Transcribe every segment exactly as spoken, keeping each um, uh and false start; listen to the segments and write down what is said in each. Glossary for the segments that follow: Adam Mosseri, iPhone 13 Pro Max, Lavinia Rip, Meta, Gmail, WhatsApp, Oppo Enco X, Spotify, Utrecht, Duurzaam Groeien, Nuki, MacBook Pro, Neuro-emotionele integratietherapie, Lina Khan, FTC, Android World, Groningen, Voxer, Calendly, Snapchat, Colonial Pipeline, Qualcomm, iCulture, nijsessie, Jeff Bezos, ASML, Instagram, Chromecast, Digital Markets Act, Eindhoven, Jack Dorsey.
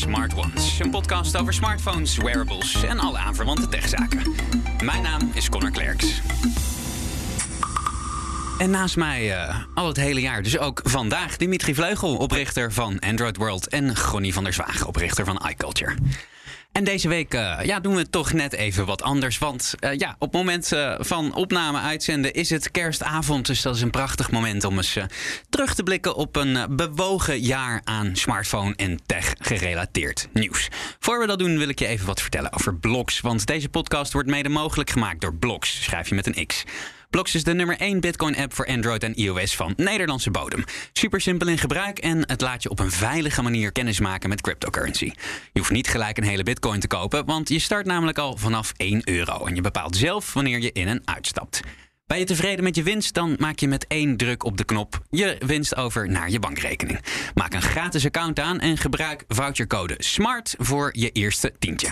Smart Ones, een podcast over smartphones, wearables en alle aanverwante techzaken. Mijn naam is Connor Clerx. En naast mij uh, al het hele jaar, dus ook vandaag, Dimitri Vleugel, oprichter van Android World, en Gonny van der Zwaag, oprichter van iCulture. En deze week uh, ja, doen we toch net even wat anders. Want uh, ja, op het moment uh, van opname uitzenden is het kerstavond. Dus dat is een prachtig moment om eens uh, terug te blikken op een uh, bewogen jaar aan smartphone- en tech-gerelateerd nieuws. Voor we dat doen wil ik je even wat vertellen over BLOX. Want deze podcast wordt mede mogelijk gemaakt door BLOX, schrijf je met een X. BLOX is de nummer één Bitcoin-app voor Android en iOS van Nederlandse bodem. Super simpel in gebruik en het laat je op een veilige manier kennis maken met cryptocurrency. Je hoeft niet gelijk een hele Bitcoin te kopen, want je start namelijk al vanaf één euro. En je bepaalt zelf wanneer je in en uitstapt. Ben je tevreden met je winst? Dan maak je met één druk op de knop je winst over naar je bankrekening. Maak een gratis account aan en gebruik vouchercode SMART voor je eerste tientje.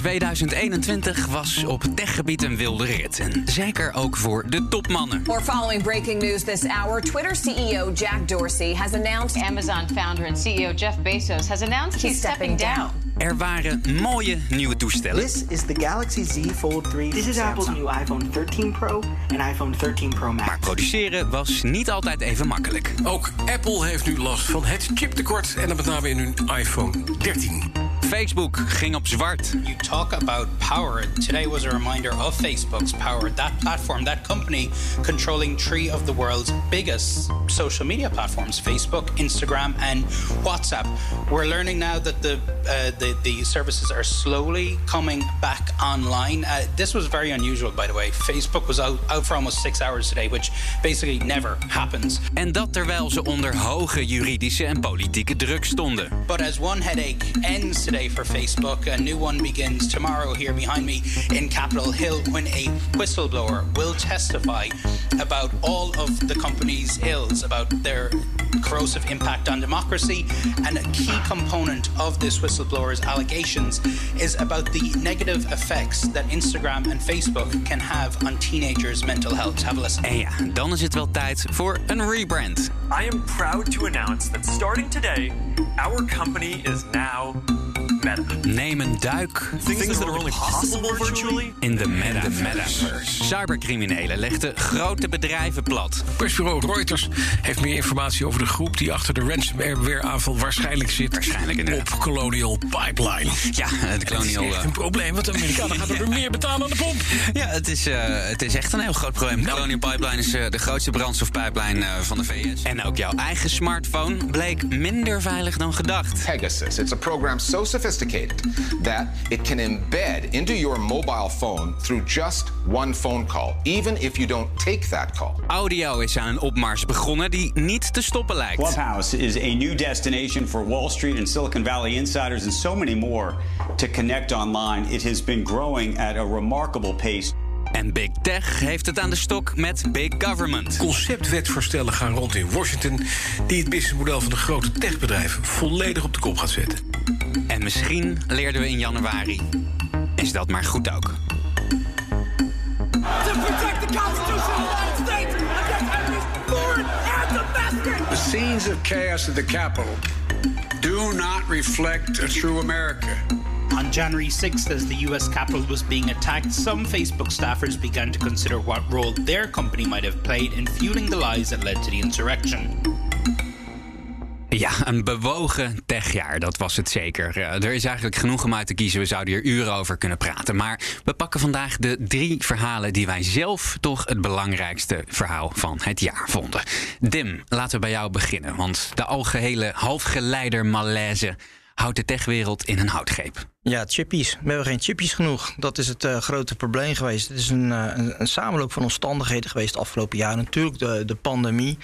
tweeduizend eenentwintig was op techgebied een wilde rit. En zeker ook voor de topmannen. We're following breaking news this hour. Twitter C E O Jack Dorsey has announced... Amazon founder and C E O Jeff Bezos has announced he's stepping down. Er waren mooie nieuwe toestellen. This is the Galaxy Z Fold drie. This is Apple's new iPhone dertien Pro en iPhone dertien Pro Max. Maar produceren was niet altijd even makkelijk. Ook Apple heeft nu last van het chiptekort en dat met name in hun iPhone dertien. Facebook ging op zwart. You talk about power. Today was a reminder of Facebook's power. That platform, that company, controlling three of the world's biggest social media platforms: Facebook, Instagram, and WhatsApp. We're learning now that the uh, the, the services are slowly coming back online. Uh, this was very unusual, by the way. Facebook was out, out for almost six hours today, which basically never happens. En dat terwijl ze onder hoge juridische en politieke druk stonden. But as one headache ends today for Facebook, a new one begins tomorrow here behind me in Capitol Hill when a whistleblower will testify about all of the company's ills, about their corrosive impact on democracy. And a key component of this whistleblower's allegations is about the negative effects that Instagram and Facebook can have on teenagers' mental health. Have a listen. En ja, dan is het wel tijd voor een rebrand. I am proud to announce that starting today, our company is now... Meta. Neem een duik Things Things that are only possible virtually? in de meta. metaverse. Cybercriminelen legden grote bedrijven plat. Persbureau Reuters heeft meer informatie over de groep die achter de ransomware-aanval waarschijnlijk zit. Waarschijnlijk inderdaad. Op Colonial Pipeline. Ja, het Colonial. Is echt een probleem, want de Amerikanen gaan er meer betalen aan de pomp. Ja, het is, uh, het is echt een heel groot probleem. No. Colonial Pipeline is uh, de grootste brandstofpijplijn uh, van de V S. En ook jouw eigen smartphone bleek minder veilig dan gedacht. Pegasus, it's a program so sophisticated that it can embed into your mobile phone through just one phone call, even if you don't take that call. Audio is aan een opmars begonnen die niet te stoppen lijkt. Clubhouse is a new destination for Wall Street and Silicon Valley insiders and so many more to connect online. It has been growing at a remarkable pace. En Big Tech heeft het aan de stok met Big Government. Conceptwetvoorstellen gaan rond in Washington die het businessmodel van de grote techbedrijven volledig op de kop gaat zetten. En misschien leerden we in januari. Is dat maar goed ook. The scenes of chaos at the Capitol do not reflect a true America. On January sixth, as the U S Capitol was being attacked, some Facebook staffers began to consider what role their company might have played in fueling the lies that led to the insurrection. Ja, een bewogen techjaar, dat was het zeker. Er is eigenlijk genoeg om uit te kiezen. We zouden hier uren over kunnen praten. Maar we pakken vandaag de drie verhalen die wij zelf toch het belangrijkste verhaal van het jaar vonden. Dim, laten we bij jou beginnen. Want de algehele halfgeleider-malaise houdt de techwereld in een houtgreep. Ja, chippies. We hebben geen chippies genoeg. Dat is het uh, grote probleem geweest. Het is een, uh, een samenloop van omstandigheden geweest de afgelopen jaren. Natuurlijk de, de pandemie.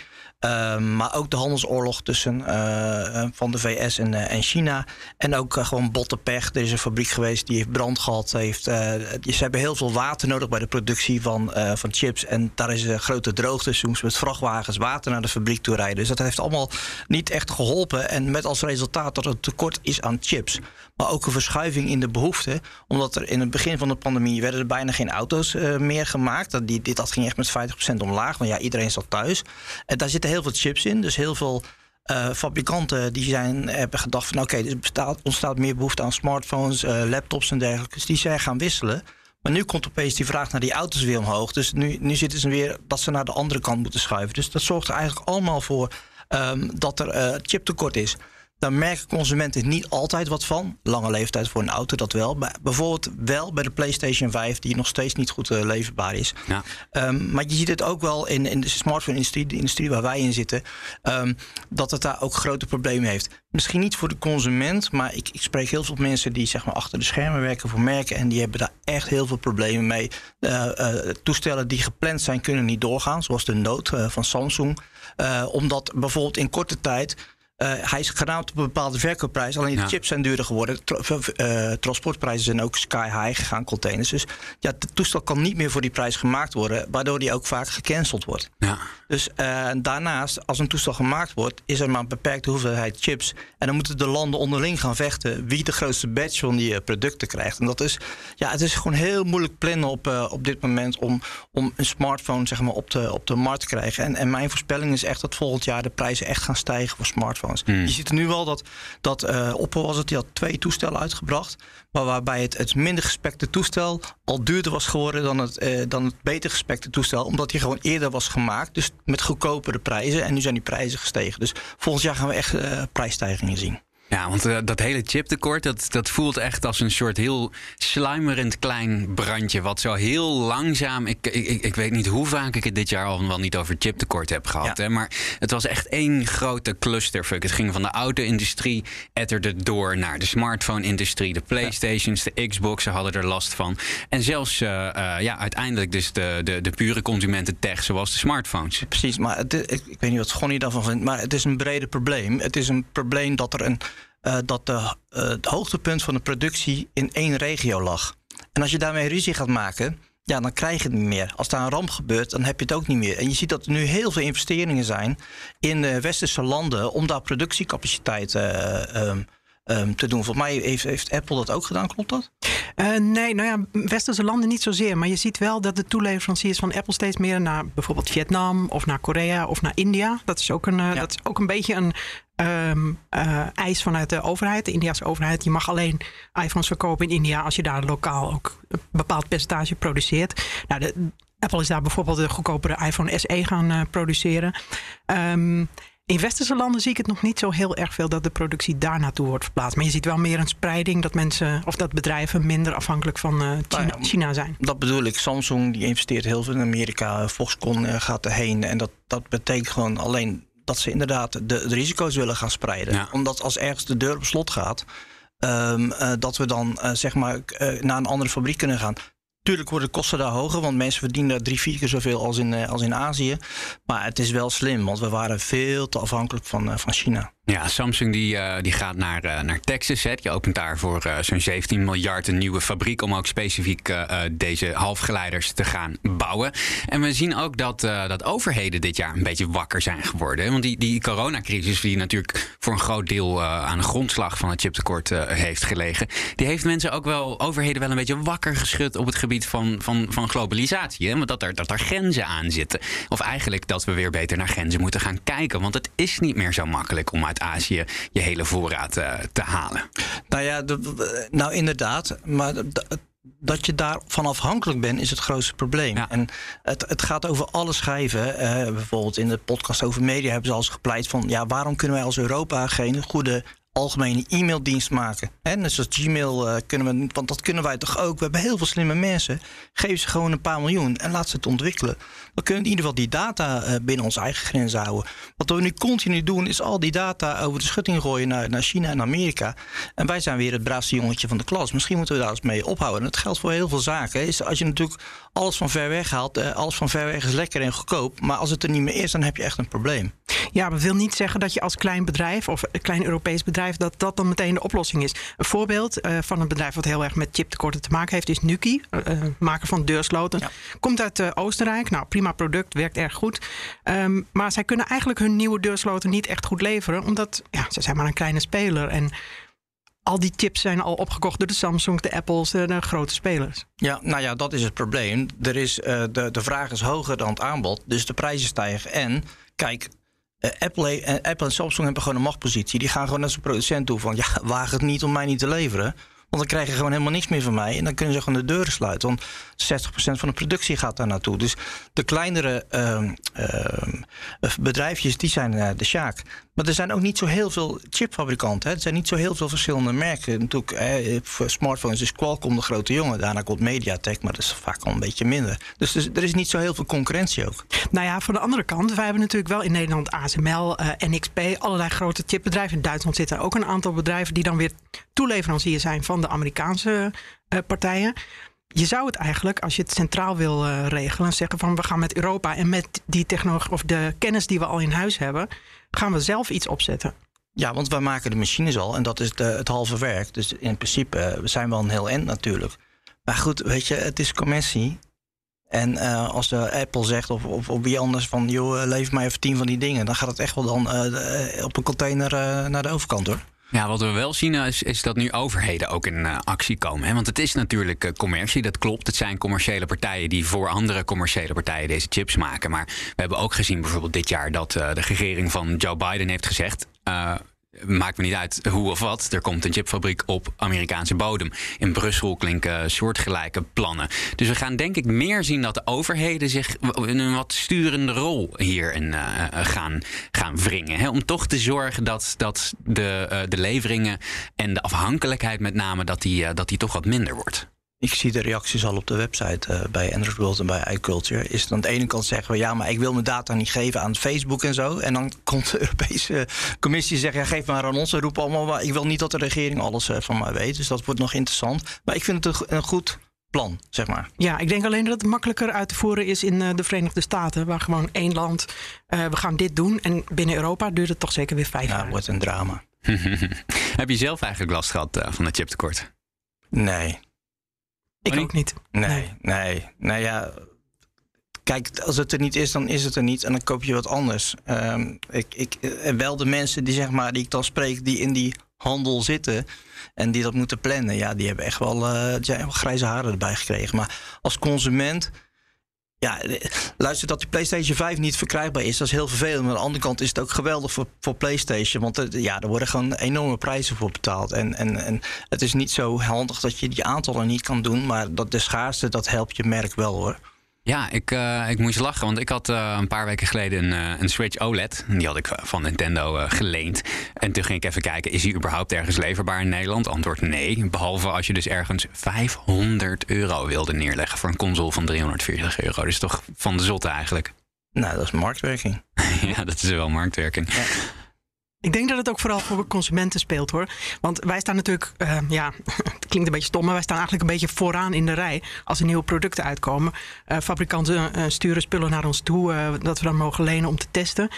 Uh, maar ook de handelsoorlog tussen uh, van de V S en, uh, en China. En ook uh, gewoon botte pech. Er is een fabriek geweest die heeft brand gehad. Heeft, uh, ze hebben heel veel water nodig bij de productie van, uh, van chips. En daar is een grote droogte. Dus moesten met vrachtwagens water naar de fabriek toe rijden. Dus dat heeft allemaal niet echt geholpen. En met als resultaat dat er tekort is aan chips. Maar ook een verschuiving in de behoefte. Omdat er in het begin van de pandemie werden er bijna geen auto's uh, meer gemaakt. Dat, die, dat ging echt met vijftig procent omlaag. Want ja, iedereen zat thuis. En daar zitten heel veel chips in. Dus heel veel uh, fabrikanten die zijn, hebben gedacht van oké, okay, er bestaat, ontstaat meer behoefte aan smartphones, uh, laptops en dergelijke. Dus die zijn gaan wisselen. Maar nu komt opeens die vraag naar die auto's weer omhoog. Dus nu, nu zitten ze weer dat ze naar de andere kant moeten schuiven. Dus dat zorgt er eigenlijk allemaal voor um, dat er uh, chiptekort is. Daar merken consumenten niet altijd wat van. Lange leeftijd voor een auto, dat wel. Maar bijvoorbeeld wel bij de PlayStation vijf... die nog steeds niet goed uh, leverbaar is. Ja. Um, maar je ziet het ook wel in, in de smartphone-industrie... de industrie waar wij in zitten... Um, dat het daar ook grote problemen heeft. Misschien niet voor de consument... maar ik, ik spreek heel veel mensen die zeg maar, achter de schermen werken voor merken... en die hebben daar echt heel veel problemen mee. Uh, uh, toestellen die gepland zijn kunnen niet doorgaan... zoals de Note uh, van Samsung. Uh, omdat bijvoorbeeld in korte tijd... Uh, hij is geraamd op een bepaalde verkoopprijs. Alleen de ja. chips zijn duurder geworden. Tro- uh, transportprijzen zijn ook sky high gegaan, containers. Dus ja, het toestel kan niet meer voor die prijs gemaakt worden. Waardoor die ook vaak gecanceld wordt. Ja. Dus uh, daarnaast, als een toestel gemaakt wordt... is er maar een beperkte hoeveelheid chips. En dan moeten de landen onderling gaan vechten... wie de grootste batch van die uh, producten krijgt. En dat is, ja, het is gewoon heel moeilijk plannen op, uh, op dit moment... om, om een smartphone zeg maar, op, de, op de markt te krijgen. En, en mijn voorspelling is echt dat volgend jaar... de prijzen echt gaan stijgen voor smartphones. Hmm. Je ziet nu wel dat, dat uh, Oppo was het, die had twee toestellen uitgebracht... maar waarbij het, het minder gespekte toestel al duurder was geworden... dan het, uh, dan het beter gespekte toestel, omdat die gewoon eerder was gemaakt... dus met goedkopere prijzen en nu zijn die prijzen gestegen. Dus volgend jaar gaan we echt uh, prijsstijgingen zien. Ja, want uh, dat hele chiptekort, dat, dat voelt echt als een soort heel sluimerend klein brandje. Wat zo heel langzaam, ik, ik, ik weet niet hoe vaak ik het dit jaar al wel niet over chiptekort heb gehad. Ja. Hè, maar het was echt één grote clusterfuck. Het ging van de auto-industrie, etterde door naar de smartphone-industrie. De PlayStations, ja. de Xboxen hadden er last van. En zelfs uh, uh, ja, uiteindelijk dus de, de, de pure consumententech, zoals de smartphones. Precies, maar het, ik, ik weet niet wat Gonny daarvan vindt, maar het is een breder probleem. Het is een probleem dat er een... Uh, dat de, uh, het hoogtepunt van de productie in één regio lag. En als je daarmee ruzie gaat maken, ja, dan krijg je het niet meer. Als daar een ramp gebeurt, dan heb je het ook niet meer. En je ziet dat er nu heel veel investeringen zijn in uh, westerse landen... om daar productiecapaciteit uh, um, um, te doen. Volgens mij heeft, heeft Apple dat ook gedaan, klopt dat? Uh, nee, nou ja, westerse landen niet zozeer. Maar je ziet wel dat de toeleveranciers van Apple steeds meer naar bijvoorbeeld Vietnam... of naar Korea of naar India. Dat is ook een, uh, ja. dat is ook een beetje een... Um, uh, eis vanuit de overheid, de Indiase overheid. Je mag alleen iPhones verkopen in India als je daar lokaal ook een bepaald percentage produceert. Nou, de, Apple is daar bijvoorbeeld de goedkopere iPhone S E gaan uh, produceren. Um, in westerse landen zie ik het nog niet zo heel erg veel dat de productie daar naartoe wordt verplaatst. Maar je ziet wel meer een spreiding dat mensen of dat bedrijven minder afhankelijk van uh, China, nou ja, China zijn. Dat bedoel ik. Samsung die investeert heel veel in Amerika. Foxconn uh, gaat erheen en dat, dat betekent gewoon alleen... dat ze inderdaad de, de risico's willen gaan spreiden. Ja. Omdat als ergens de deur op slot gaat... Um, uh, dat we dan uh, zeg maar uh, naar een andere fabriek kunnen gaan. Tuurlijk worden de kosten daar hoger... want mensen verdienen daar drie, vier keer zoveel als in, uh, als in Azië. Maar het is wel slim, want we waren veel te afhankelijk van, uh, van China. Ja, Samsung die, uh, die gaat naar, uh, naar Texas. Hè. Die opent daar voor uh, zo'n zeventien miljard een nieuwe fabriek... om ook specifiek uh, deze halfgeleiders te gaan bouwen. En we zien ook dat, uh, dat overheden dit jaar een beetje wakker zijn geworden. Hè. Want die, die coronacrisis, die natuurlijk voor een groot deel... Uh, aan de grondslag van het chiptekort uh, heeft gelegen... die heeft mensen ook wel, overheden wel een beetje wakker geschud... op het gebied van, van, van globalisatie. Hè. Want dat er, dat er grenzen aan zitten. Of eigenlijk dat we weer beter naar grenzen moeten gaan kijken. Want het is niet meer zo makkelijk om... uit Azië je hele voorraad uh, te halen. Nou ja, de, nou inderdaad, maar d- dat je daarvan afhankelijk bent is het grootste probleem. Ja. En het, het gaat over alle schijven. Uh, bijvoorbeeld in de podcast over media hebben ze al eens gepleit van... ja, waarom kunnen wij als Europa geen goede algemene e-maildienst maken? Hè? Dus als Gmail uh, kunnen we, want dat kunnen wij toch ook. We hebben heel veel slimme mensen. Geef ze gewoon een paar miljoen en laat ze het ontwikkelen. We kunnen in ieder geval die data uh, binnen onze eigen grenzen houden. Wat we nu continu doen is al die data over de schutting gooien naar, naar China en Amerika. En wij zijn weer het braafste jongetje van de klas. Misschien moeten we daar eens mee ophouden. En dat geldt voor heel veel zaken. Is als je natuurlijk alles van ver weg haalt, uh, alles van ver weg is lekker en goedkoop. Maar als het er niet meer is, dan heb je echt een probleem. Ja, dat wil niet zeggen dat je als klein bedrijf of een klein Europees bedrijf dat dat dan meteen de oplossing is. Een voorbeeld uh, van een bedrijf wat heel erg met chiptekorten te maken heeft... is Nuki, uh, maker van deursloten. Ja. Komt uit uh, Oostenrijk. Nou, prima product, werkt erg goed. Um, maar zij kunnen eigenlijk hun nieuwe deursloten niet echt goed leveren... omdat ja, ze zijn maar een kleine speler... en al die chips zijn al opgekocht door de Samsung, de Apples, de, de grote spelers. Ja, nou ja, dat is het probleem. Er is, uh, de, de vraag is hoger dan het aanbod, dus de prijzen stijgen. En kijk... Uh, Apple, uh, Apple en Samsung hebben gewoon een machtspositie. Die gaan gewoon naar zijn producent toe van... ja, waag het niet om mij niet te leveren. Want dan krijg je gewoon helemaal niks meer van mij. En dan kunnen ze gewoon de deuren sluiten. Want zestig procent van de productie gaat daar naartoe. Dus de kleinere uh, uh, bedrijfjes, die zijn uh, de sjaak. Maar er zijn ook niet zo heel veel chipfabrikanten. Hè. Er zijn niet zo heel veel verschillende merken. Natuurlijk, eh, voor smartphones is Qualcomm de grote jongen. Daarna komt Mediatek, maar dat is vaak al een beetje minder. Dus, dus er is niet zo heel veel concurrentie ook. Nou ja, van de andere kant. Wij hebben natuurlijk wel in Nederland A S M L, uh, N X P, allerlei grote chipbedrijven. In Duitsland zitten ook een aantal bedrijven die dan weer toeleverancier zijn van de Amerikaanse uh, partijen. Je zou het eigenlijk, als je het centraal wil uh, regelen, zeggen van we gaan met Europa en met die technologie of de kennis die we al in huis hebben, gaan we zelf iets opzetten. Ja, want wij maken de machines al en dat is de, het halve werk. Dus in principe uh, zijn we al een heel end natuurlijk. Maar goed, weet je, het is commercie. En uh, als de Apple zegt of, of, of wie anders van joh, uh, lever mij even tien van die dingen, dan gaat het echt wel dan uh, uh, op een container uh, naar de overkant hoor. Ja, wat we wel zien is, is dat nu overheden ook in uh, actie komen. Hè? Want het is natuurlijk uh, commercie, dat klopt. Het zijn commerciële partijen die voor andere commerciële partijen deze chips maken. Maar we hebben ook gezien bijvoorbeeld dit jaar dat uh, de regering van Joe Biden heeft gezegd... Uh, maakt me niet uit hoe of wat, er komt een chipfabriek op Amerikaanse bodem. In Brussel klinken soortgelijke plannen. Dus we gaan denk ik meer zien dat de overheden zich in een wat sturende rol hierin uh, gaan, gaan wringen. Hè? Om toch te zorgen dat, dat de, uh, de leveringen en de afhankelijkheid met name, dat die, uh, dat die toch wat minder wordt. Ik zie de reacties al op de website uh, bij Android World en bij iCulture. Is aan de ene kant zeggen we ja, maar ik wil mijn data niet geven aan Facebook en zo. En dan komt de Europese Commissie zeggen ja, geef maar aan ons. We roepen allemaal, maar ik wil niet dat de regering alles uh, van mij weet. Dus dat wordt nog interessant. Maar ik vind het een, een goed plan, zeg maar. Ja, ik denk alleen dat het makkelijker uit te voeren is in uh, de Verenigde Staten. Waar gewoon één land, uh, we gaan dit doen. En binnen Europa duurt het toch zeker weer vijf ja, jaar. Ja, wordt een drama. Heb je zelf eigenlijk last gehad uh, van het chiptekort? Nee. Ik ook niet. Nee, nee, nee. Nou ja, kijk, als het er niet is, dan is het er niet. En dan koop je wat anders. Um, ik, ik, wel de mensen die, zeg maar, die ik dan spreek, die in die handel zitten en die dat moeten plannen. Ja, die hebben echt wel uh, die zijn grijze haren erbij gekregen. Maar als consument... Ja, luister, dat die PlayStation vijf niet verkrijgbaar is, dat is heel vervelend. Maar aan de andere kant is het ook geweldig voor, voor PlayStation. Want er, ja, er worden gewoon enorme prijzen voor betaald. En, en, en het is niet zo handig dat je die aantallen niet kan doen. Maar dat, de schaarste, dat helpt je merk wel hoor. Ja, ik, uh, ik moest lachen, want ik had uh, een paar weken geleden een, uh, een Switch O L E D. Die had ik uh, van Nintendo uh, geleend. En toen ging ik even kijken, is die überhaupt ergens leverbaar in Nederland? Antwoord nee, behalve als je dus ergens vijfhonderd euro wilde neerleggen voor een console van driehonderdveertig euro. Dus toch van de zotte eigenlijk. Nou, dat is marktwerking. Ja, dat is wel marktwerking. Ja. Ik denk dat het ook vooral voor consumenten speelt hoor. Want wij staan natuurlijk, uh, ja, het klinkt een beetje stom, maar wij staan eigenlijk een beetje vooraan in de rij als er nieuwe producten uitkomen. Uh, fabrikanten uh, sturen spullen naar ons toe uh, dat we dan mogen lenen om te testen.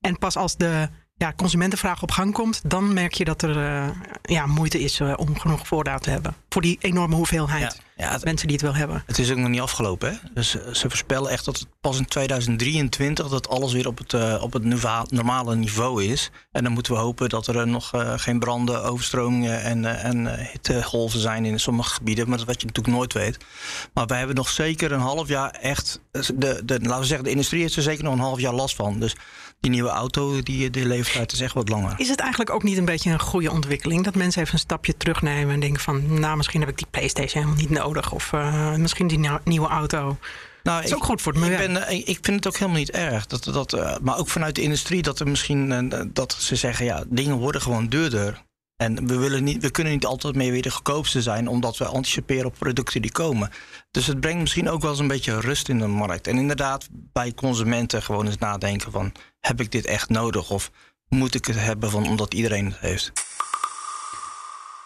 En pas als de ja, consumentenvraag op gang komt, dan merk je dat er uh, ja, moeite is uh, om genoeg voorraad te hebben. Voor die enorme hoeveelheid ja, ja, het, mensen die het wel hebben. Het is ook nog niet afgelopen. Hè? Dus ze voorspellen echt dat het pas in tweeduizend drieëntwintig dat alles weer op het, uh, op het nuva- normale niveau is. En dan moeten we hopen dat er uh, nog uh, geen branden, overstromingen en, uh, en uh, hittegolven zijn in sommige gebieden. Maar dat wat je natuurlijk nooit weet. Maar wij hebben nog zeker een half jaar echt, de, de, laten we zeggen de industrie heeft er zeker nog een half jaar last van. Dus die nieuwe auto, die, die leeftijd is echt wat langer. Is het eigenlijk ook niet een beetje een goede ontwikkeling? Dat mensen even een stapje terugnemen en denken van... nou, misschien heb ik die PlayStation helemaal niet nodig. Of uh, misschien die nou, nieuwe auto. Nou, dat is ik, ook goed voor het milieu. Ik, ben, ik vind het ook helemaal niet erg. Dat, dat, uh, maar ook vanuit de industrie dat er misschien... Uh, dat ze zeggen, ja, dingen worden gewoon duurder. En we, willen niet, we kunnen niet altijd meer weer de goedkoopste zijn... omdat we anticiperen op producten die komen. Dus het brengt misschien ook wel eens een beetje rust in de markt. En inderdaad, bij consumenten gewoon eens nadenken van... heb ik dit echt nodig of moet ik het hebben van omdat iedereen het heeft?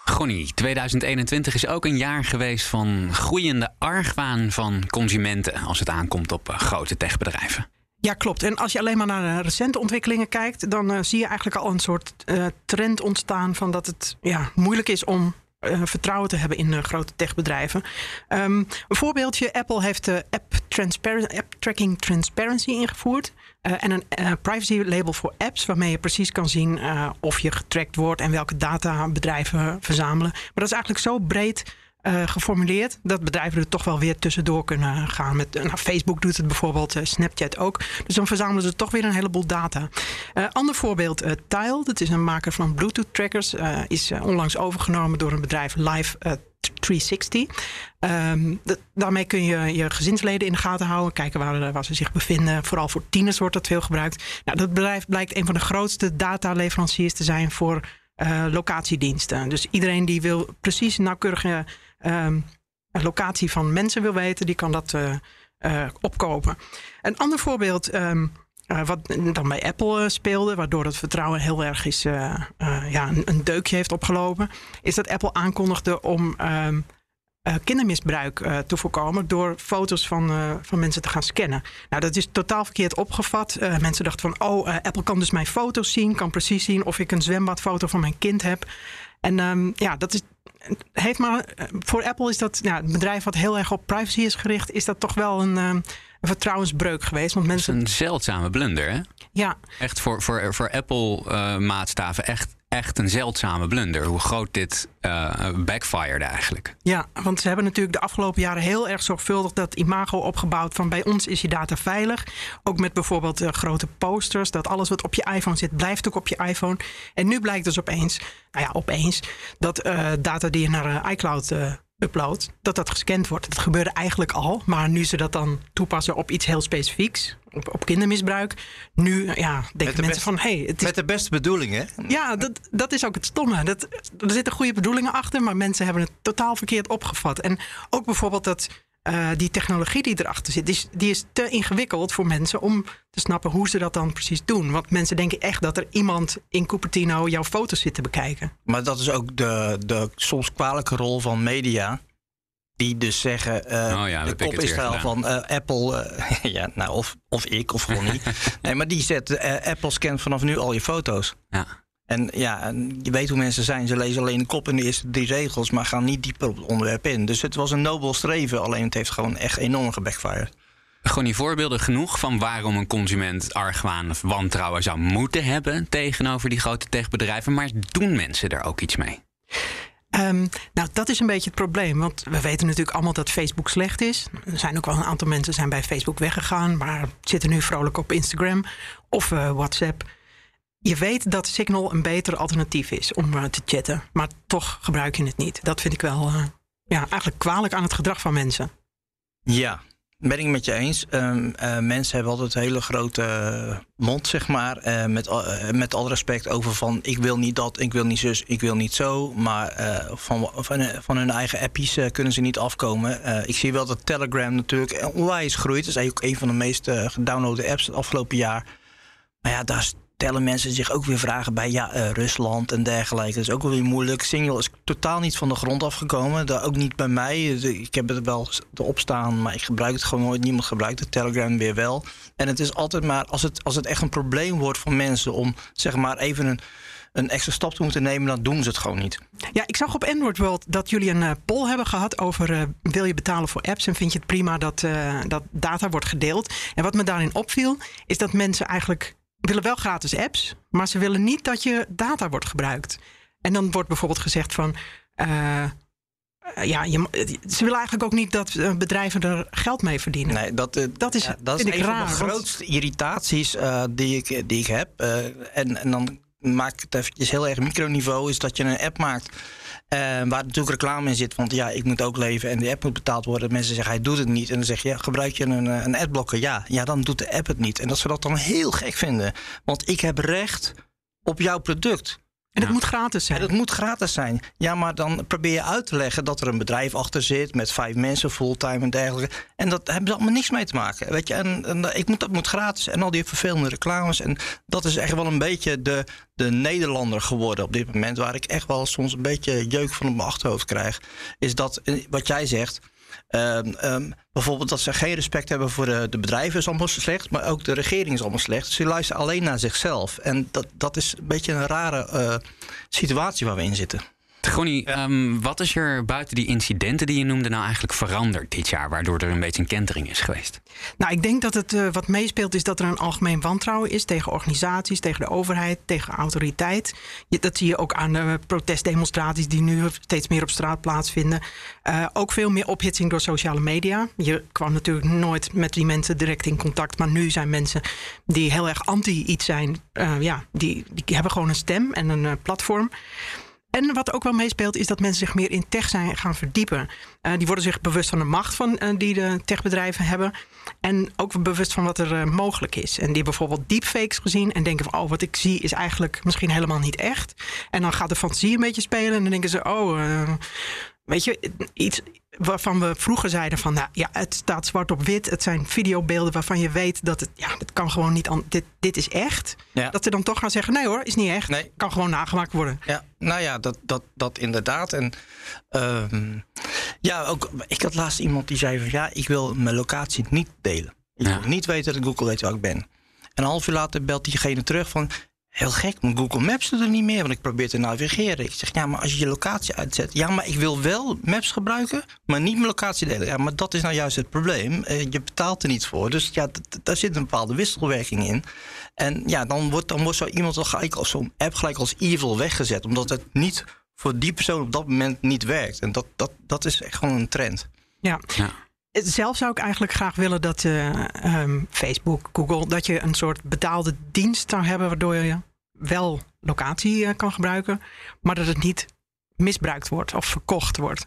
Gonny, tweeduizend eenentwintig is ook een jaar geweest van groeiende argwaan van consumenten... als het aankomt op grote techbedrijven. Ja, klopt. En als je alleen maar naar de recente ontwikkelingen kijkt... dan uh, zie je eigenlijk al een soort uh, trend ontstaan van dat het ja, moeilijk is om... Uh, vertrouwen te hebben in uh, grote techbedrijven. Um, een voorbeeldje, Apple heeft de app, transpar- app tracking transparency ingevoerd. Uh, en een uh, privacy label voor apps waarmee je precies kan zien uh, of je getrackt wordt en welke data bedrijven verzamelen. Maar dat is eigenlijk zo breed Uh, geformuleerd, dat bedrijven er toch wel weer tussendoor kunnen gaan. Met, nou, Facebook doet het bijvoorbeeld, uh, Snapchat ook. Dus dan verzamelen ze toch weer een heleboel data. Uh, ander voorbeeld, uh, Tile, dat is een maker van Bluetooth trackers. Uh, is uh, onlangs overgenomen door een bedrijf Life uh, driehonderdzestig. Um, de, daarmee kun je je gezinsleden in de gaten houden. Kijken waar, waar ze zich bevinden. Vooral voor tieners wordt dat veel gebruikt. Nou, dat bedrijf blijkt een van de grootste dataleveranciers te zijn voor uh, locatiediensten. Dus iedereen die wil precies nauwkeurige Um, een locatie van mensen wil weten, die kan dat uh, uh, opkopen. Een ander voorbeeld, um, uh, wat dan bij Apple uh, speelde, waardoor het vertrouwen heel erg is, uh, uh, ja, een, een deukje heeft opgelopen, is dat Apple aankondigde om um, uh, kindermisbruik uh, te voorkomen door foto's van, uh, van mensen te gaan scannen. Nou, dat is totaal verkeerd opgevat. Uh, mensen dachten van, oh, uh, Apple kan dus mijn foto's zien, kan precies zien of ik een zwembadfoto van mijn kind heb. En um, ja, dat is... Heeft maar, voor Apple is dat, ja, het bedrijf wat heel erg op privacy is gericht, is dat toch wel een, een vertrouwensbreuk geweest. Want mensen... Dat is een zeldzame blunder, hè? Ja. Echt voor, voor, voor Apple uh, maatstaven echt, echt een zeldzame blunder. Hoe groot dit uh, backfired eigenlijk. Ja, want ze hebben natuurlijk de afgelopen jaren heel erg zorgvuldig dat imago opgebouwd van bij ons is je data veilig. Ook met bijvoorbeeld uh, grote posters. Dat alles wat op je iPhone zit, blijft ook op je iPhone. En nu blijkt dus opeens, nou ja, opeens, dat uh, data die je naar uh, iCloud uh, uploadt, dat dat gescand wordt. Dat gebeurde eigenlijk al. Maar nu ze dat dan toepassen op iets heel specifieks, op, op kindermisbruik, nu ja, denken de mensen best, van... Hey, het is... Met de beste bedoelingen. Ja, dat, dat is ook het stomme. Dat, er zitten goede bedoelingen achter, maar mensen hebben het totaal verkeerd opgevat. En ook bijvoorbeeld dat uh, die technologie die erachter zit, die is, die is te ingewikkeld voor mensen om te snappen hoe ze dat dan precies doen. Want mensen denken echt dat er iemand in Cupertino jouw foto's zit te bekijken. Maar dat is ook de, de soms kwalijke rol van media, die dus zeggen, uh, oh ja, de kop is wel van uh, Apple, uh, ja, nou, of, of ik, of Ronnie. Nee, maar die zet, uh, Apple scant vanaf nu al je foto's. Ja. En ja, en je weet hoe mensen zijn. Ze lezen alleen de kop in de eerste drie regels, maar gaan niet dieper op het onderwerp in. Dus het was een nobel streven, alleen het heeft gewoon echt enorm gebackfired. Gewoon die voorbeelden genoeg van waarom een consument argwaan of wantrouwen zou moeten hebben tegenover die grote techbedrijven. Maar doen mensen daar ook iets mee? Um, nou, dat is een beetje het probleem. Want we weten natuurlijk allemaal dat Facebook slecht is. Er zijn ook wel een aantal mensen zijn bij Facebook weggegaan, maar zitten nu vrolijk op Instagram of uh, WhatsApp. Je weet dat Signal een beter alternatief is om uh, te chatten. Maar toch gebruik je het niet. Dat vind ik wel uh, ja, eigenlijk kwalijk aan het gedrag van mensen. Ja, ben ik met je eens. Um, uh, mensen hebben altijd een hele grote mond, zeg maar. Uh, met, uh, met al respect over van ik wil niet dat, ik wil niet zus, ik wil niet zo. Maar uh, van, van, van hun eigen appies uh, kunnen ze niet afkomen. Uh, ik zie wel dat Telegram natuurlijk onwijs groeit. Dat is eigenlijk ook een van de meest uh, gedownloade apps het afgelopen jaar. Maar ja, daar stellen mensen zich ook weer vragen bij ja, uh, Rusland en dergelijke. Dat is ook wel weer moeilijk. Signal is totaal niet van de grond afgekomen. Daar ook niet bij mij. Ik heb het wel erop staan, maar ik gebruik het gewoon nooit. Niemand gebruikt het. Telegram weer wel. En het is altijd maar, als het, als het echt een probleem wordt voor mensen om zeg maar even een, een extra stap te moeten nemen, dan doen ze het gewoon niet. Ja, ik zag op Android World dat jullie een uh, poll hebben gehad over uh, wil je betalen voor apps en vind je het prima dat, uh, dat data wordt gedeeld. En wat me daarin opviel, is dat mensen eigenlijk willen wel gratis apps, maar ze willen niet dat je data wordt gebruikt. En dan wordt bijvoorbeeld gezegd van Uh, ja, je, ze willen eigenlijk ook niet dat bedrijven er geld mee verdienen. Nee, dat, uh, dat is, ja, dat is een raar, van de grootste want irritaties uh, die, ik, die ik heb. Uh, en, en dan maak ik het eventjes heel erg microniveau, is dat je een app maakt Uh, waar natuurlijk reclame in zit, want ja, ik moet ook leven en de app moet betaald worden. Mensen zeggen, hij doet het niet. En dan zeg je, ja, gebruik je een, een adblocker? Ja, ja, dan doet de app het niet. En dat ze dat dan heel gek vinden. Want ik heb recht op jouw product. En het ja. moet gratis zijn. En het moet gratis zijn. Ja, maar dan probeer je uit te leggen dat er een bedrijf achter zit met vijf mensen fulltime en dergelijke. En dat hebben ze allemaal niks mee te maken. Weet je, en, en ik moet, dat moet gratis en al die vervelende reclames. En dat is echt wel een beetje de, de Nederlander geworden op dit moment. Waar ik echt wel soms een beetje jeuk van op mijn achterhoofd krijg. Is dat wat jij zegt. Um, um, bijvoorbeeld dat ze geen respect hebben voor de, de bedrijven is allemaal slecht, maar ook de regering is allemaal slecht. Ze luisteren alleen naar zichzelf. En dat, dat is een beetje een rare uh, situatie waar we in zitten. Gonny, ja. um, wat is er buiten die incidenten die je noemde nou eigenlijk veranderd dit jaar, waardoor er een beetje een kentering is geweest? Nou, ik denk dat het uh, wat meespeelt is dat er een algemeen wantrouwen is tegen organisaties, tegen de overheid, tegen autoriteit. Je, dat zie je ook aan de protestdemonstraties die nu steeds meer op straat plaatsvinden. Uh, ook veel meer ophitsing door sociale media. Je kwam natuurlijk nooit met die mensen direct in contact, maar nu zijn mensen die heel erg anti iets zijn, uh, ja, die, die hebben gewoon een stem en een uh, platform. En wat ook wel meespeelt is dat mensen zich meer in tech zijn gaan verdiepen. Uh, die worden zich bewust van de macht van, uh, die de techbedrijven hebben. En ook bewust van wat er uh, mogelijk is. En die hebben bijvoorbeeld deepfakes gezien. En denken van, oh, wat ik zie is eigenlijk misschien helemaal niet echt. En dan gaat de fantasie een beetje spelen. En dan denken ze, oh, uh, weet je, iets waarvan we vroeger zeiden van, nou ja, het staat zwart op wit. Het zijn videobeelden waarvan je weet dat het, ja, het kan gewoon niet, dit, dit is echt. Ja. Dat ze dan toch gaan zeggen, nee hoor, is niet echt. Nee. Kan gewoon nagemaakt worden. Ja, nou ja, dat, dat, dat inderdaad. En um, ja, ook, ik had laatst iemand die zei van, ja, ik wil mijn locatie niet delen. Ik ja. wil niet weten dat Google weet waar ik ben. En een half uur later belt diegene terug van, heel gek, want Google Maps doet er niet meer, want ik probeer te navigeren. Ik zeg, ja, maar als je je locatie uitzet... Ja, maar ik wil wel Maps gebruiken, maar niet mijn locatie delen. Ja, maar dat is nou juist het probleem. Uh, je betaalt er niets voor. Dus ja, d- daar zit een bepaalde wisselwerking in. En ja, dan wordt, dan wordt zo iemand al gelijk als zo'n app gelijk als evil weggezet. Omdat het niet voor die persoon op dat moment niet werkt. En dat, dat, dat is echt gewoon een trend. Ja, ja. Zelf zou ik eigenlijk graag willen dat uh, um, Facebook, Google... dat je een soort betaalde dienst zou hebben... waardoor je wel locatie uh, kan gebruiken... maar dat het niet misbruikt wordt of verkocht wordt.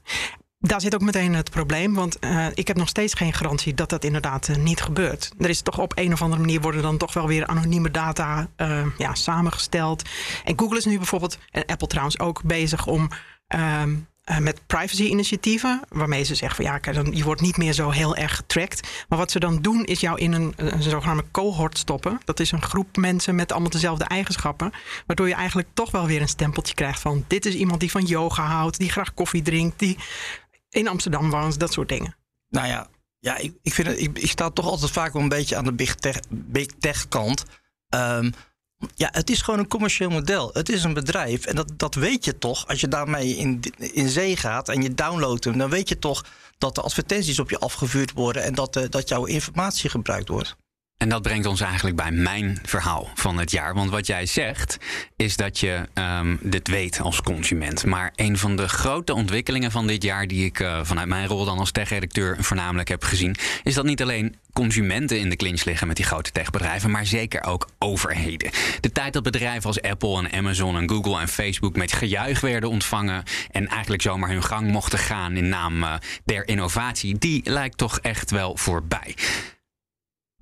Daar zit ook meteen het probleem... want uh, ik heb nog steeds geen garantie dat dat inderdaad uh, niet gebeurt. Er is toch op een of andere manier... worden dan toch wel weer anonieme data uh, ja, samengesteld. En Google is nu bijvoorbeeld, en Apple trouwens ook... bezig om... Um, Uh, met privacy-initiatieven, waarmee ze zeggen van ja, je wordt niet meer zo heel erg getrackt. Maar wat ze dan doen is jou in een, een zogenaamde cohort stoppen. Dat is een groep mensen met allemaal dezelfde eigenschappen. Waardoor je eigenlijk toch wel weer een stempeltje krijgt van dit is iemand die van yoga houdt, die graag koffie drinkt, die in Amsterdam woont, dat soort dingen. Nou ja, ja ik, ik, vind het, ik, ik sta toch altijd vaak wel een beetje aan de big tech, big tech kant. Um, Ja, het is gewoon een commercieel model. Het is een bedrijf. En dat, dat weet je toch. Als je daarmee in, in zee gaat en je downloadt hem... dan weet je toch dat de advertenties op je afgevuurd worden... en dat, dat jouw informatie gebruikt wordt. En dat brengt ons eigenlijk bij mijn verhaal van het jaar. Want wat jij zegt is dat je um, dit weet als consument. Maar een van de grote ontwikkelingen van dit jaar... die ik uh, vanuit mijn rol dan als tech-redacteur voornamelijk heb gezien... is dat niet alleen... consumenten in de clinch liggen met die grote techbedrijven... maar zeker ook overheden. De tijd dat bedrijven als Apple en Amazon en Google en Facebook... met gejuich werden ontvangen... en eigenlijk zomaar hun gang mochten gaan in naam uh, der innovatie... die lijkt toch echt wel voorbij.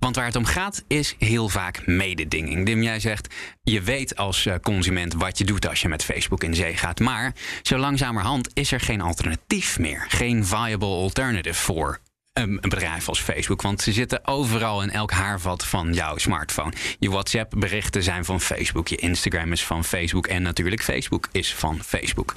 Want waar het om gaat is heel vaak mededinging. Dim, jij zegt, je weet als uh, consument wat je doet als je met Facebook in zee gaat... maar zo langzamerhand is er geen alternatief meer. Geen viable alternative voor... een bedrijf als Facebook, want ze zitten overal in elk haarvat van jouw smartphone. Je WhatsApp-berichten zijn van Facebook, je Instagram is van Facebook... en natuurlijk Facebook is van Facebook.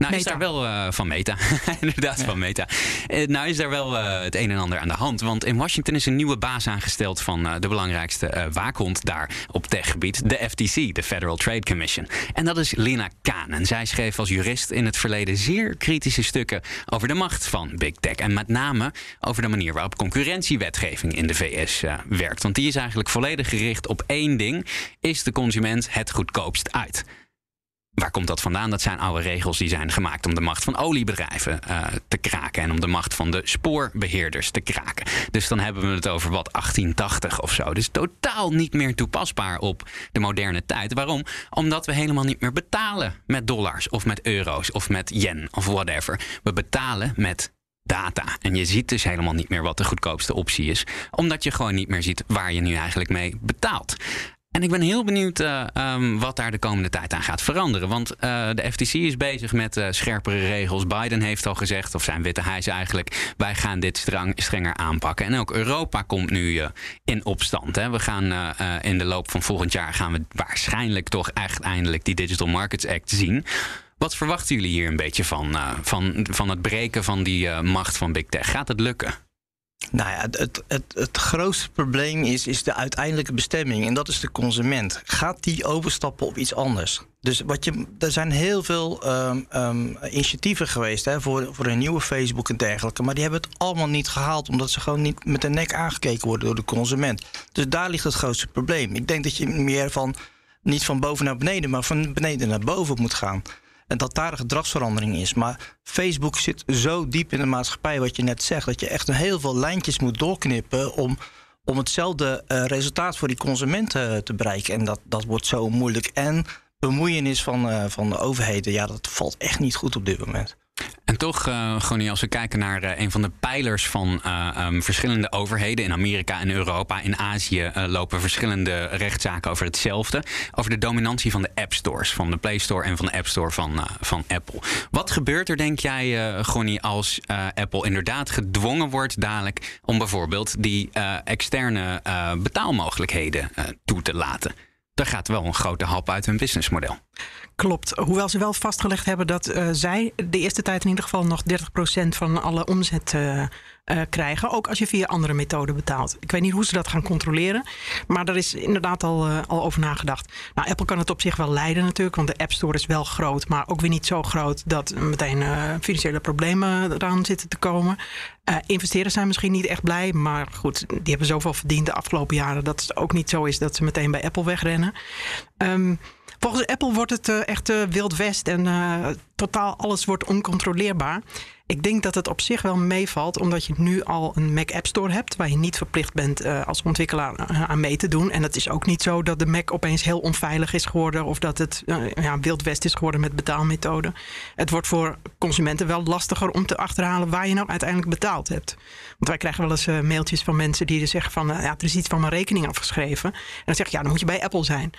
Nou Meta. Is daar wel uh, van Meta, inderdaad ja. van Meta. Uh, nou is daar wel uh, het een en ander aan de hand, want in Washington is een nieuwe baas aangesteld... van uh, de belangrijkste uh, waakhond daar op techgebied, de F T C, de Federal Trade Commission. En dat is Lina Khan. En zij schreef als jurist in het verleden zeer kritische stukken... over de macht van Big Tech en met name over de manier... waarop concurrentiewetgeving in de V S uh, werkt. Want die is eigenlijk volledig gericht op één ding, is de consument het goedkoopst uit. Waar komt dat vandaan? Dat zijn oude regels die zijn gemaakt om de macht van oliebedrijven uh, te kraken. En om de macht van de spoorbeheerders te kraken. Dus dan hebben we het over wat achttien tachtig of zo. Dus totaal niet meer toepasbaar op de moderne tijd. Waarom? Omdat we helemaal niet meer betalen met dollars of met euro's of met yen of whatever. We betalen met data. En je ziet dus helemaal niet meer wat de goedkoopste optie is. Omdat je gewoon niet meer ziet waar je nu eigenlijk mee betaalt. En ik ben heel benieuwd uh, um, wat daar de komende tijd aan gaat veranderen. Want uh, de F T C is bezig met uh, scherpere regels. Biden heeft al gezegd, of zijn Witte Huis eigenlijk... wij gaan dit streng, strenger aanpakken. En ook Europa komt nu uh, in opstand. Hè. We gaan uh, uh, in de loop van volgend jaar... gaan we waarschijnlijk toch echt eindelijk die Digital Markets Act zien. Wat verwachten jullie hier een beetje van? Uh, van, van het breken van die uh, macht van Big Tech? Gaat het lukken? Nou ja, het, het, het grootste probleem is, is de uiteindelijke bestemming. En dat is de consument. Gaat die overstappen op iets anders? Dus wat je, er zijn heel veel um, um, initiatieven geweest hè, voor, voor een nieuwe Facebook en dergelijke. Maar die hebben het allemaal niet gehaald. Omdat ze gewoon niet met de nek aangekeken worden door de consument. Dus daar ligt het grootste probleem. Ik denk dat je meer van, niet van boven naar beneden, maar van beneden naar boven moet gaan. En dat daar een gedragsverandering is. Maar Facebook zit zo diep in de maatschappij, wat je net zegt, dat je echt heel veel lijntjes moet doorknippen om, om hetzelfde uh, resultaat voor die consumenten te bereiken. En dat, dat wordt zo moeilijk. En bemoeienis van, uh, van de overheden, ja, dat valt echt niet goed op dit moment. En toch, uh, Gonny, als we kijken naar uh, een van de pijlers van uh, um, verschillende overheden in Amerika en Europa, in Azië uh, lopen verschillende rechtszaken over hetzelfde. Over de dominantie van de app stores, van de Play Store en van de App Store van, uh, van Apple. Wat gebeurt er, denk jij, uh, Gonny, als uh, Apple inderdaad gedwongen wordt dadelijk om bijvoorbeeld die uh, externe uh, betaalmogelijkheden uh, toe te laten? Daar gaat wel een grote hap uit hun businessmodel. Klopt, hoewel ze wel vastgelegd hebben dat uh, zij de eerste tijd in ieder geval nog dertig procent van alle omzet uh, uh, krijgen. Ook als je via andere methoden betaalt. Ik weet niet hoe ze dat gaan controleren, maar daar is inderdaad al, uh, al over nagedacht. Nou, Apple kan het op zich wel leiden natuurlijk, want de App Store is wel groot, maar ook weer niet zo groot dat meteen uh, financiële problemen eraan zitten te komen. Uh, investeerders zijn misschien niet echt blij, maar goed, die hebben zoveel verdiend de afgelopen jaren dat het ook niet zo is dat ze meteen bij Apple wegrennen. Um, Volgens Apple wordt het uh, echt uh, wild west en uh, totaal alles wordt oncontroleerbaar. Ik denk dat het op zich wel meevalt, omdat je nu al een Mac App Store hebt waar je niet verplicht bent uh, als ontwikkelaar uh, aan mee te doen. En dat is ook niet zo dat de Mac opeens heel onveilig is geworden of dat het uh, ja, wild west is geworden met betaalmethoden. Het wordt voor consumenten wel lastiger om te achterhalen waar je nou uiteindelijk betaald hebt. Want wij krijgen wel eens uh, mailtjes van mensen die zeggen van uh, ja, er is iets van mijn rekening afgeschreven. En dan zeg je ja, dan moet je bij Apple zijn.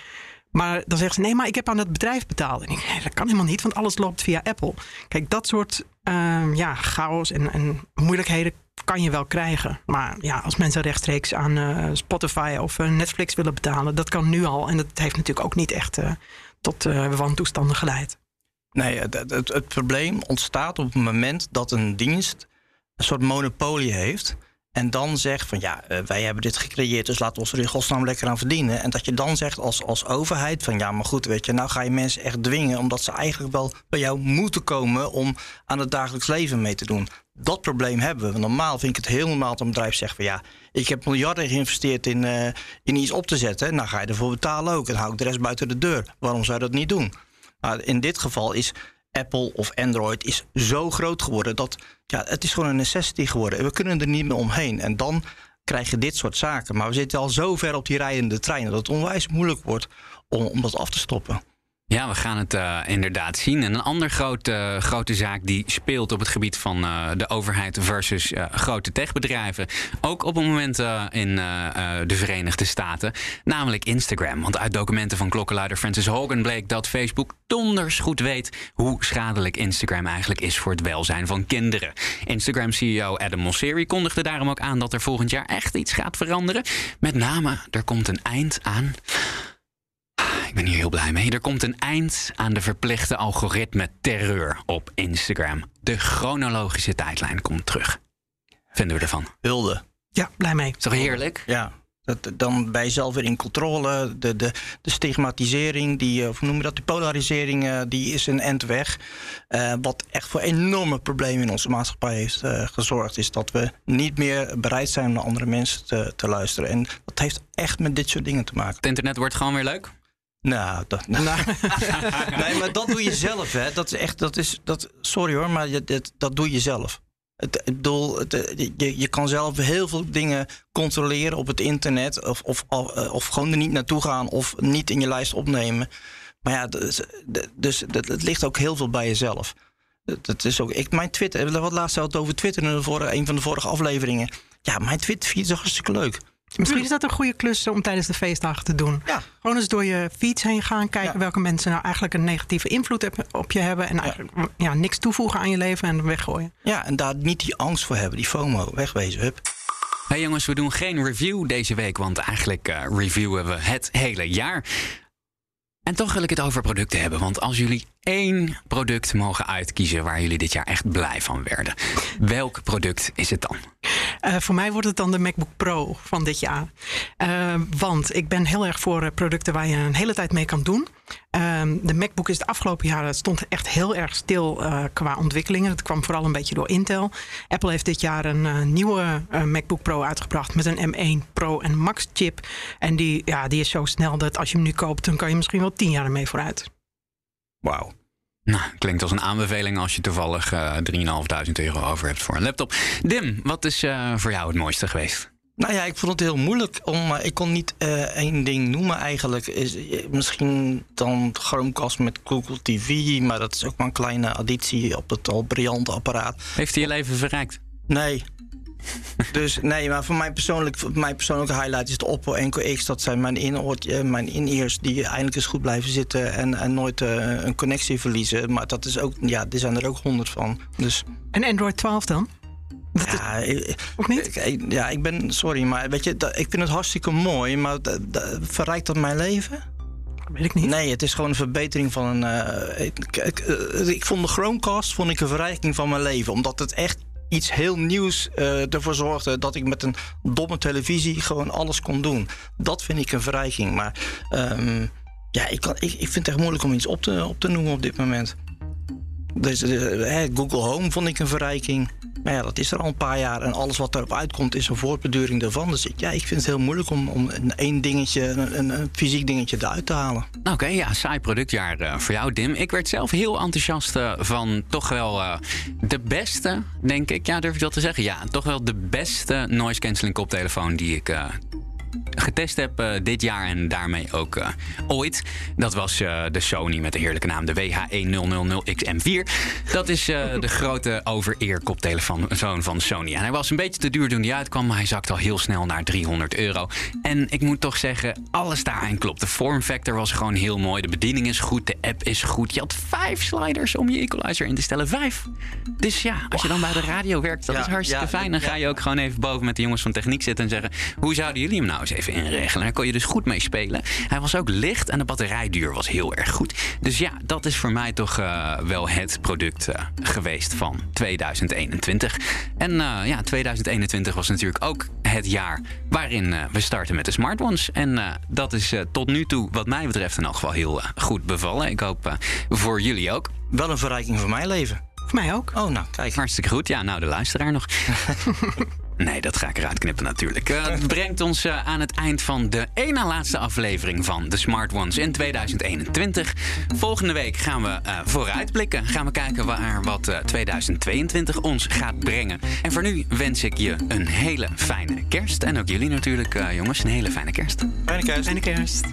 Maar dan zeggen ze, nee, maar ik heb aan het bedrijf betaald. En ik denk, dat kan helemaal niet, want alles loopt via Apple. Kijk, dat soort uh, ja, chaos en, en moeilijkheden kan je wel krijgen. Maar ja, als mensen rechtstreeks aan uh, Spotify of uh, Netflix willen betalen, dat kan nu al. En dat heeft natuurlijk ook niet echt uh, tot uh, wantoestanden geleid. Nee, het, het, het probleem ontstaat op het moment dat een dienst een soort monopolie heeft. En dan zegt van ja, wij hebben dit gecreëerd, dus laten we ons er in godsnaam lekker aan verdienen. En dat je dan zegt als, als overheid van ja, maar goed, weet je, nou ga je mensen echt dwingen, omdat ze eigenlijk wel bij jou moeten komen om aan het dagelijks leven mee te doen. Dat probleem hebben we. Want normaal vind ik het heel normaal dat een bedrijf zegt van ja, ik heb miljarden geïnvesteerd in, uh, in iets op te zetten. Nou ga je ervoor betalen ook en hou ik de rest buiten de deur. Waarom zou je dat niet doen? Maar in dit geval is Apple of Android is zo groot geworden dat ja, het is gewoon een necessity geworden. We kunnen er niet meer omheen. En dan krijg je dit soort zaken. Maar we zitten al zo ver op die rijdende trein dat het onwijs moeilijk wordt om, om dat af te stoppen. Ja, we gaan het uh, inderdaad zien. En een andere groot, uh, grote zaak die speelt op het gebied van uh, de overheid versus uh, grote techbedrijven. Ook op het moment uh, in uh, uh, de Verenigde Staten. Namelijk Instagram. Want uit documenten van klokkenluider Francis Hogan bleek dat Facebook donders goed weet hoe schadelijk Instagram eigenlijk is voor het welzijn van kinderen. Instagram-C E O Adam Mosseri kondigde daarom ook aan dat er volgend jaar echt iets gaat veranderen. Met name, er komt een eind aan... Ik ben hier heel blij mee. Er komt een eind aan de verplichte algoritme-terreur op Instagram. De chronologische tijdlijn komt terug. Vinden we ervan? Hulde. Ja, blij mee. Is toch heerlijk? Ja. Dat, dan ben je zelf weer in controle. De, de, de stigmatisering, die, of noem je dat, die polarisering, uh, die is een end weg. Uh, wat echt voor enorme problemen in onze maatschappij heeft uh, gezorgd, is dat we niet meer bereid zijn om naar andere mensen te, te luisteren. En dat heeft echt met dit soort dingen te maken. Het internet wordt gewoon weer leuk? Nou, dat, nou. nou. Nee, maar dat doe je zelf, hè? Dat is echt, dat is, dat, sorry hoor, maar je, dat, dat doe je zelf. Het, ik bedoel, het, je, je kan zelf heel veel dingen controleren op het internet, of, of, of gewoon er niet naartoe gaan, of niet in je lijst opnemen. Maar ja, dus, dus dat, het ligt ook heel veel bij jezelf. Dat is ook, ik, mijn Twitter, wat laatst had het over Twitter in de vorige, een van de vorige afleveringen. Ja, mijn Twitter-feed is hartstikke leuk. Misschien is dat een goede klus om tijdens de feestdagen te doen. Ja. Gewoon eens door je feeds heen gaan. Kijken ja. welke mensen nou eigenlijk een negatieve invloed op je hebben. En eigenlijk ja. Ja, niks toevoegen aan je leven en weggooien. Ja, en daar niet die angst voor hebben. Die FOMO. Wegwezen. Hup. Hey jongens, we doen geen review deze week. Want eigenlijk uh, reviewen we het hele jaar. En toch wil ik het over producten hebben. Want als jullie één product mogen uitkiezen waar jullie dit jaar echt blij van werden, welk product is het dan? Uh, voor mij wordt het dan de MacBook Pro van dit jaar. Uh, want ik ben heel erg voor producten waar je een hele tijd mee kan doen. Um, de MacBook is de afgelopen jaren stond echt heel erg stil uh, qua ontwikkelingen. Dat kwam vooral een beetje door Intel. Apple heeft dit jaar een uh, nieuwe uh, MacBook Pro uitgebracht met een M één Pro en Max chip. En die, ja, die is zo snel dat als je hem nu koopt, dan kan je misschien wel tien jaar ermee vooruit. Wauw. Nou, klinkt als een aanbeveling als je toevallig uh, drieduizend vijfhonderd euro over hebt voor een laptop. Dim, wat is uh, voor jou het mooiste geweest? Nou ja, ik vond het heel moeilijk. Om, ik kon niet uh, één ding noemen eigenlijk. Is, misschien dan Chromecast met Google T V. Maar dat is ook maar een kleine additie op het al briljante apparaat. Heeft hij je leven verrijkt? Nee. Dus nee, maar voor mijn, persoonlijk, voor mijn persoonlijke highlight is de Oppo Enco X. Dat zijn mijn in-ears mijn in die eindelijk eens goed blijven zitten en, en nooit uh, een connectie verliezen. Maar dat is ook, ja, er zijn er ook honderd van. Dus. En Android twaalf dan? Dat ja, is, ook niet? Ik, ja, ik ben, sorry, maar weet je, dat, ik vind het hartstikke mooi, maar dat, dat, verrijkt dat mijn leven? Weet ik niet. Nee, het is gewoon een verbetering van een... Uh, ik, ik, ik vond de Chromecast vond ik een verrijking van mijn leven, omdat het echt iets heel nieuws uh, ervoor zorgde dat ik met een domme televisie gewoon alles kon doen. Dat vind ik een verrijking, maar um, ja, ik, kan, ik, ik vind het echt moeilijk om iets op te, op te noemen op dit moment. Dus uh, Google Home vond ik een verrijking. Nou ja, dat is er al een paar jaar en alles wat erop uitkomt is een voortbeduring daarvan. Dus ja, ik vind het heel moeilijk om, om een één dingetje, een, een, een fysiek dingetje eruit te halen. Oké, okay, ja, saai productjaar uh, voor jou, Dim. Ik werd zelf heel enthousiast uh, van toch wel uh, de beste, denk ik. Ja, durf ik dat te zeggen? Ja, toch wel de beste noise-canceling koptelefoon die ik uh, getest heb uh, dit jaar en daarmee ook uh, ooit. Dat was uh, de Sony met de heerlijke naam, de W H honderd X M vier. Dat is uh, de grote over-ear koptelefoon van Sony. En hij was een beetje te duur toen hij uitkwam, maar hij zakte al heel snel naar driehonderd euro. En ik moet toch zeggen, alles daarin klopt. De form factor was gewoon heel mooi, de bediening is goed, de app is goed. Je had vijf sliders om je equalizer in te stellen, vijf. Dus ja, als je dan bij de radio werkt, dat ja, is hartstikke ja, fijn. Dan ja, ga je ook gewoon even boven met de jongens van techniek zitten en zeggen, hoe zouden jullie hem nou eens even inregelen? Daar kon je dus goed mee spelen. Hij was ook licht en de batterijduur was heel erg goed. Dus ja, dat is voor mij toch uh, wel het product uh, geweest van tweeduizend eenentwintig. En uh, ja, tweeduizend eenentwintig was natuurlijk ook het jaar waarin uh, we starten met de smart ones. En uh, dat is uh, tot nu toe wat mij betreft in elk geval heel uh, goed bevallen. Ik hoop uh, voor jullie ook. Wel een verrijking voor mijn leven. Voor mij ook. Oh, nou, kijk. Hartstikke goed. Ja, nou, de luisteraar nog. Nee, dat ga ik eruit knippen natuurlijk. Uh, het brengt ons uh, aan het eind van de één na laatste aflevering van de Smart Ones in tweeduizend eenentwintig. Volgende week gaan we uh, vooruitblikken. Gaan we kijken waar wat uh, tweeduizend tweeëntwintig ons gaat brengen. En voor nu wens ik je een hele fijne kerst. En ook jullie natuurlijk, uh, jongens, een hele fijne kerst. Fijne kerst. Fijne kerst.